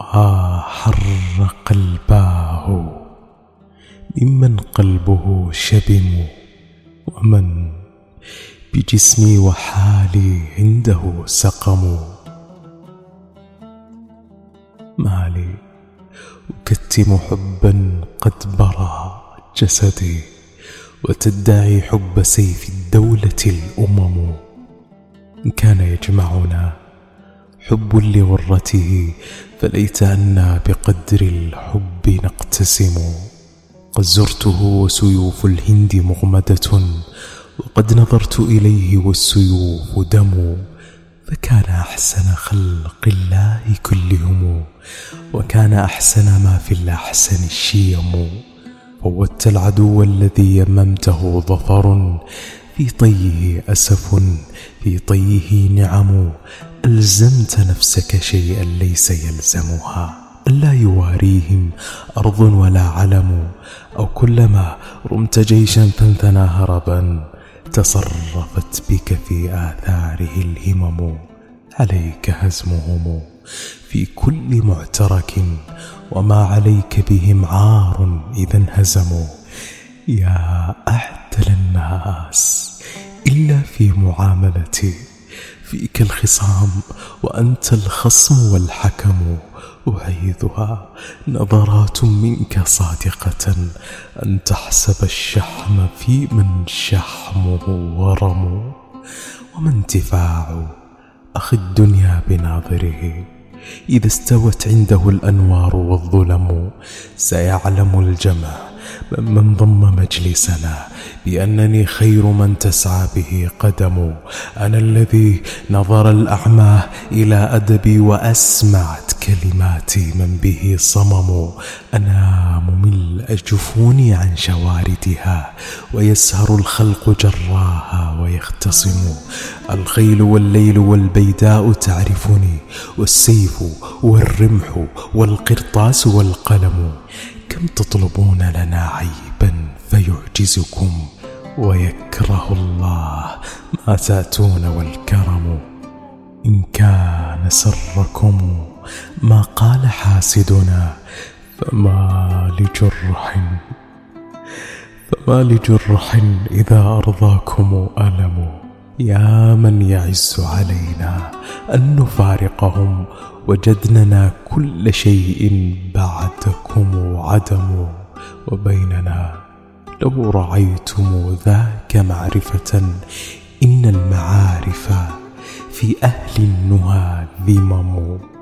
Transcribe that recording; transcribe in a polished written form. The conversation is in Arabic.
حر قلباه ممن قلبه شبم، ومن بجسمي وحالي عنده سقم. ما لي أكتم حبا قد برى جسدي، وتدعي حب سيف الدولة الأمم. إن كان يجمعنا حب لغرته، فليت أنا بقدر الحب نقتسم. قد زرته وسيوف الهند مغمدة، وقد نظرت إليه والسيوف دم. فكان أحسن خلق الله كلهم، وكان أحسن ما في الأحسن الشيم. فوت العدو الذي يممته ظفر، في طيه أسف، في طيه نعم. ألزمت نفسك شيئا ليس يلزمها، ألا يواريهم أرض ولا علم. أو كلما رمت جيشا فانثنى هربا، تصرفت بك في آثاره الهمم. عليك هزمهم في كل معترك، وما عليك بهم عار إذا انهزموا. يا أعدل الناس إلا في معاملتي، فيك الخصام وأنت الخصم والحكم. أعيذها نظرات منك صادقة، أن تحسب الشحم في من شحمه ورم. وما انتفاع أخي الدنيا بناظره، إذا استوت عنده الأنوار والظلم. سيعلم الجمع من ضم مجلسنا بأنني خير من تسعى به قدم. أنا الذي نظر الأعمى إلى أدبي، وأسمعت كلماتي من به صمم. أنا مملء جفوني عن شواردها، ويسهر الخلق جراها ويختصم. الخيل والليل والبيداء تعرفني، والسيف والرمح والقرطاس والقلم. كم تطلبون لنا عيبا فيعجزكم، ويكره الله ما تأتون والكرم. إن كان سركم ما قال حاسدنا، فما لجرح إذا أرضاكم ألم. يا من يعز علينا أن نفارقهم، وجدنا كل شيء بعدكم عدم. وبيننا لو رعيتم ذاك معرفة، إن المعارف في أهل النهى ذمم.